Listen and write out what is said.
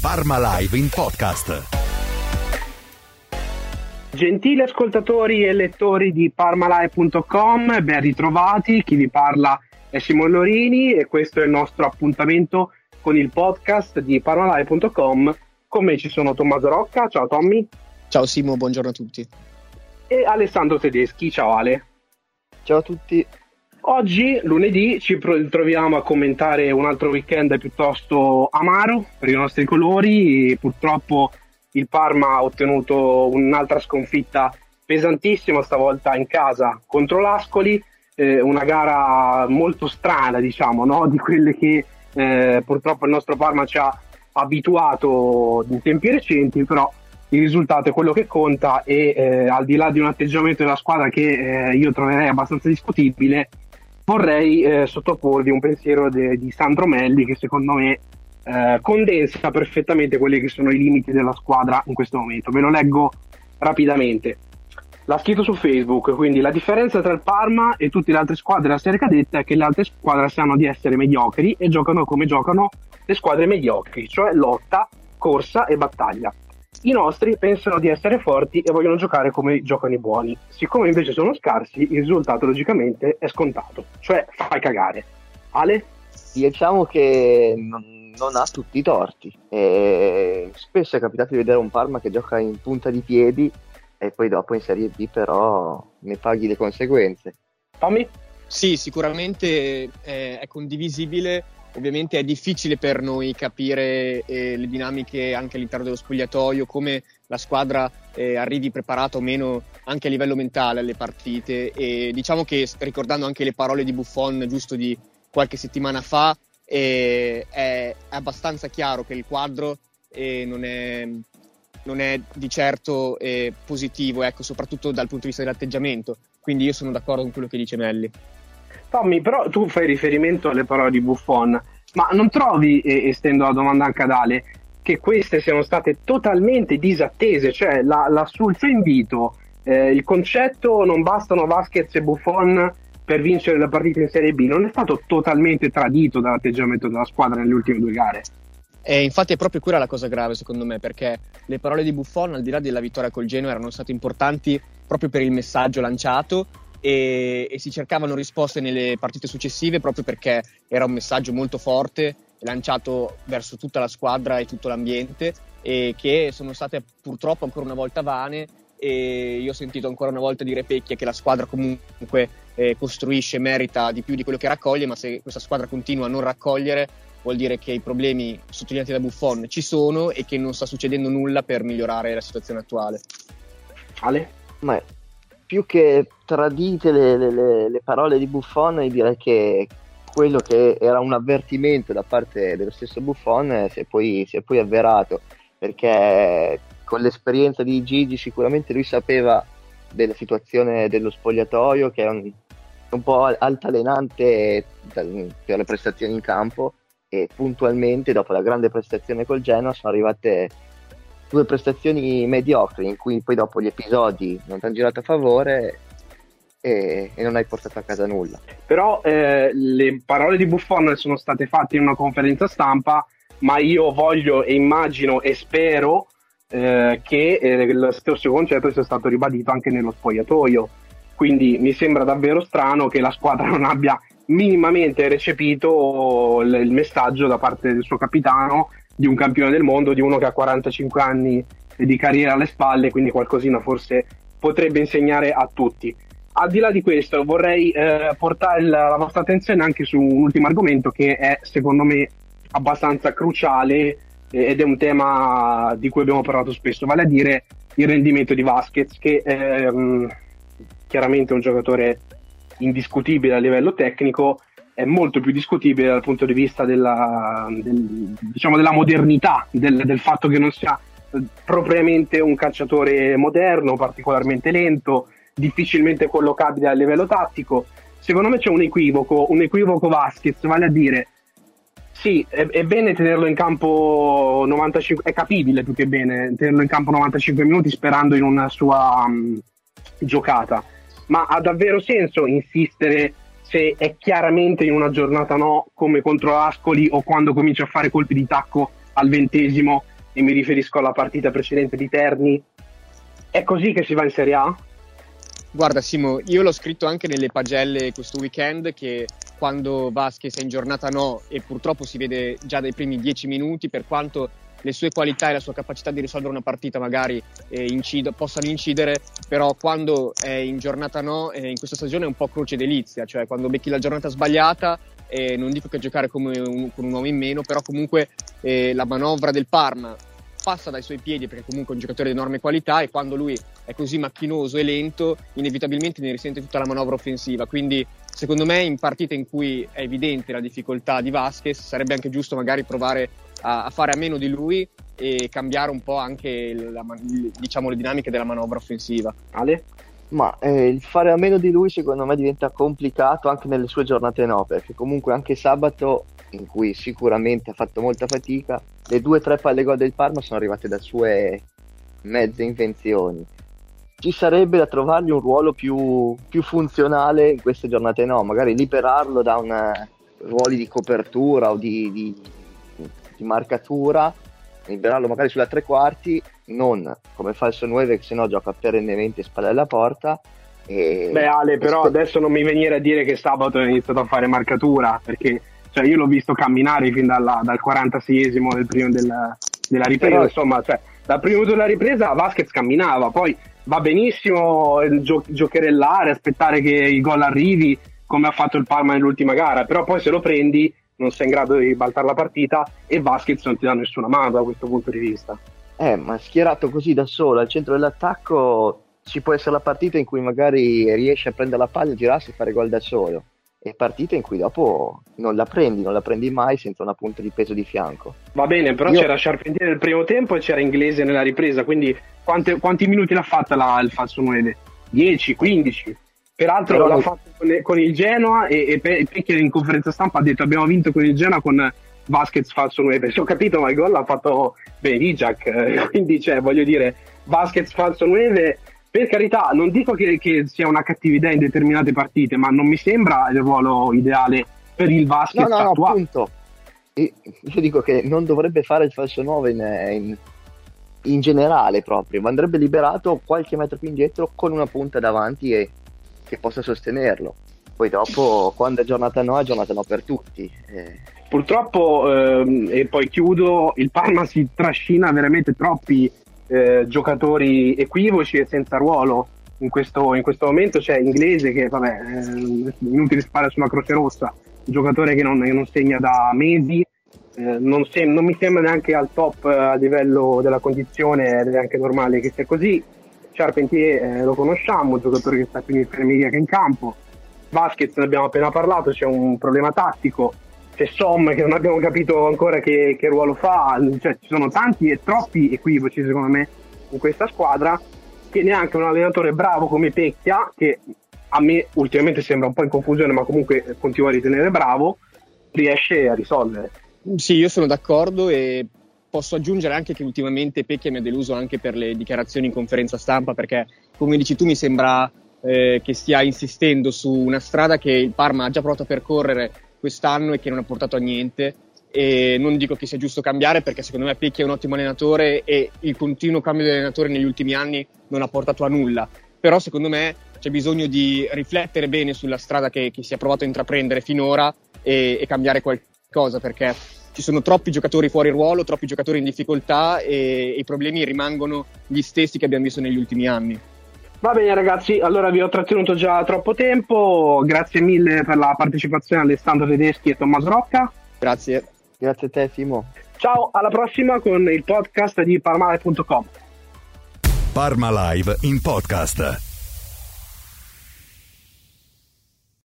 Parmalive in podcast. Gentili ascoltatori e lettori di Parmalive.com, ben ritrovati. Chi vi parla è Simone Norini e questo è il nostro appuntamento con il podcast di Parmalive.com. Con me ci sono Tommaso Rocca, ciao Tommy. Ciao Simo, buongiorno a tutti. E Alessandro Tedeschi, ciao Ale. Ciao a tutti. Oggi, lunedì, ci troviamo a commentare un altro weekend piuttosto amaro per i nostri colori. Purtroppo il Parma ha ottenuto un'altra sconfitta pesantissima, stavolta in casa contro l'Ascoli. Una gara molto strana, diciamo, no? Di quelle che purtroppo il nostro Parma ci ha abituato in tempi recenti, però il risultato è quello che conta e al di là di un atteggiamento della squadra che io troverei abbastanza discutibile, vorrei sottoporvi un pensiero di Sandro Melli che secondo me condensa perfettamente quelli che sono i limiti della squadra in questo momento. Ve lo leggo rapidamente. L'ha scritto su Facebook, quindi: la differenza tra il Parma e tutte le altre squadre della serie cadetta è che le altre squadre sanno di essere mediocri e giocano come giocano le squadre mediocri, cioè lotta, corsa e battaglia. I nostri pensano di essere forti e vogliono giocare come giocano i buoni. Siccome invece sono scarsi, il risultato logicamente è scontato, cioè fai cagare. Ale? Diciamo che non ha tutti i torti. Spesso è capitato di vedere un Parma che gioca in punta di piedi e poi dopo in Serie B però ne paghi le conseguenze. Tommy? Sì, sicuramente è condivisibile. Ovviamente è difficile per noi capire le dinamiche anche all'interno dello spogliatoio, come la squadra arrivi preparata o meno anche a livello mentale alle partite, e diciamo che, ricordando anche le parole di Buffon giusto di qualche settimana fa, è abbastanza chiaro che il quadro non è di certo positivo, ecco, soprattutto dal punto di vista dell'atteggiamento. Quindi io sono d'accordo con quello che dice Melli. Tommy, però tu fai riferimento alle parole di Buffon, ma non trovi, e estendo la domanda anche ad Ale, che queste siano state totalmente disattese? Cioè sul suo invito, il concetto non bastano Vasquez e Buffon per vincere la partita in Serie B non è stato totalmente tradito dall'atteggiamento della squadra nelle ultime due gare? E infatti è proprio quella la cosa grave secondo me, perché le parole di Buffon, al di là della vittoria col Genoa, erano state importanti proprio per il messaggio lanciato, e si cercavano risposte nelle partite successive proprio perché era un messaggio molto forte lanciato verso tutta la squadra e tutto l'ambiente, e che sono state purtroppo ancora una volta vane. E io ho sentito ancora una volta dire Pecchia che la squadra comunque costruisce, merita di più di quello che raccoglie, ma se questa squadra continua a non raccogliere vuol dire che i problemi sottolineati da Buffon ci sono e che non sta succedendo nulla per migliorare la situazione attuale. Ale? Ma più che tradite le parole di Buffon, io direi che quello che era un avvertimento da parte dello stesso Buffon si è poi avverato, perché con l'esperienza di Gigi sicuramente lui sapeva della situazione dello spogliatoio, che è un po' altalenante per le prestazioni in campo, e puntualmente dopo la grande prestazione col Genoa sono arrivate due prestazioni mediocri in cui poi dopo gli episodi non ti hanno girato a favore e non hai portato a casa nulla. Però le parole di Buffon sono state fatte in una conferenza stampa, ma io voglio e immagino e spero che lo stesso concetto sia stato ribadito anche nello spogliatoio. Quindi mi sembra davvero strano che la squadra non abbia minimamente recepito il messaggio da parte del suo capitano, di un campione del mondo, di uno che ha 45 anni di carriera alle spalle, quindi qualcosina forse potrebbe insegnare a tutti. Al di là di questo vorrei portare la vostra attenzione anche su un ultimo argomento che è secondo me abbastanza cruciale ed è un tema di cui abbiamo parlato spesso, vale a dire il rendimento di Vasquez, che è chiaramente un giocatore indiscutibile a livello tecnico, è molto più discutibile dal punto di vista della modernità, del fatto che non sia propriamente un calciatore moderno, particolarmente lento, difficilmente collocabile a livello tattico. Secondo me c'è un equivoco Vasquez, vale a dire sì, è bene tenerlo in campo 95, è capibile più che bene tenerlo in campo 95 minuti sperando in una sua giocata, ma ha davvero senso insistere se è chiaramente in una giornata no, come contro Ascoli, o quando comincia a fare colpi di tacco al 20º e mi riferisco alla partita precedente di Terni, è così che si va in Serie A? Guarda Simo, io l'ho scritto anche nelle pagelle questo weekend che quando Vasquez è in giornata no, e purtroppo si vede già dai primi 10 minuti, per quanto le sue qualità e la sua capacità di risolvere una partita magari possano incidere, però quando è in giornata no, in questa stagione è un po' croce delizia, cioè quando becchi la giornata sbagliata, non dico che giocare come con un uomo in meno, però comunque la manovra del Parma passa dai suoi piedi, perché comunque è un giocatore di enorme qualità, e quando lui è così macchinoso e lento inevitabilmente ne risente tutta la manovra offensiva. Quindi secondo me in partite in cui è evidente la difficoltà di Vasquez sarebbe anche giusto magari provare a fare a meno di lui e cambiare un po' anche diciamo le dinamiche della manovra offensiva. Ale? Ma il fare a meno di lui secondo me diventa complicato anche nelle sue giornate no, perché comunque anche sabato, in cui sicuramente ha fatto molta fatica, le 2-3 palle gol del Parma sono arrivate da sue mezze invenzioni. Ci sarebbe da trovargli un ruolo più funzionale in queste giornate no, magari liberarlo da ruoli di copertura o di marcatura, liberarlo magari sulla tre quarti, non come falso 9 che sennò gioca perennemente spalle alla porta. E beh Ale, però adesso non mi venire a dire che sabato è iniziato a fare marcatura, perché cioè, io l'ho visto camminare fin dal 46esimo della ripresa, però insomma cioè, dal primo minuto della ripresa Vasquez camminava, poi va benissimo giocherellare, aspettare che il gol arrivi come ha fatto il Parma nell'ultima gara, però poi se lo prendi non sei in grado di ribaltare la partita e Vasquez non ti dà nessuna mano da questo punto di vista. Ma schierato così da solo al centro dell'attacco ci può essere la partita in cui magari riesce a prendere la palla, girarsi e fare gol da solo, e partita in cui dopo non la prendi mai senza una punta di peso di fianco. Va bene, però c'era Charpentier nel primo tempo e c'era Inglese nella ripresa, quindi quanti minuti l'ha fatta il falso 9? 10, 15? Peraltro però l'ha fatto con il Genoa, e Pecchia in conferenza stampa ha detto abbiamo vinto con il Genoa con Vasquez falso 9. Se ho capito, ma il gol l'ha fatto Jack, quindi cioè, voglio dire, Vasquez falso 9, per carità, non dico che sia una cattiva idea in determinate partite, ma non mi sembra il ruolo ideale per il Vasquez attuale. No, io dico che non dovrebbe fare il falso 9 in generale proprio, ma andrebbe liberato qualche metro più indietro con una punta davanti e che possa sostenerlo. Poi dopo, quando è giornata no per tutti. Purtroppo, e poi chiudo, il Parma si trascina veramente troppi giocatori equivoci e senza ruolo in questo momento. C'è Inglese che vabbè, inutile sparare sulla Croce Rossa, un giocatore che non segna da mesi, non mi sembra neanche al top a livello della condizione, ed è anche normale che sia così. Charpentier lo conosciamo, un giocatore che sta più in infermeria che in campo. Vasquez ne abbiamo appena parlato, c'è un problema tattico. C'è Somme che non abbiamo capito ancora che ruolo fa, cioè ci sono tanti e troppi equivoci secondo me in questa squadra, che neanche un allenatore bravo come Pecchia, che a me ultimamente sembra un po' in confusione ma comunque continuo a ritenere bravo, riesce a risolvere. Sì, io sono d'accordo, e posso aggiungere anche che ultimamente Pecchia mi ha deluso anche per le dichiarazioni in conferenza stampa, perché come dici tu mi sembra che stia insistendo su una strada che il Parma ha già provato a percorrere quest'anno e che non ha portato a niente, e non dico che sia giusto cambiare, perché secondo me Pecchia è un ottimo allenatore e il continuo cambio di allenatore negli ultimi anni non ha portato a nulla, però secondo me c'è bisogno di riflettere bene sulla strada che si è provato a intraprendere finora e cambiare qualcosa, perché ci sono troppi giocatori fuori ruolo, troppi giocatori in difficoltà, e i problemi rimangono gli stessi che abbiamo visto negli ultimi anni. Va bene ragazzi, allora vi ho trattenuto già troppo tempo, grazie mille per la partecipazione Alessandro Tedeschi e Tommaso Rocca. Grazie a te Simo. Ciao, alla prossima con il podcast di Parmalive.com. Parmalive in podcast.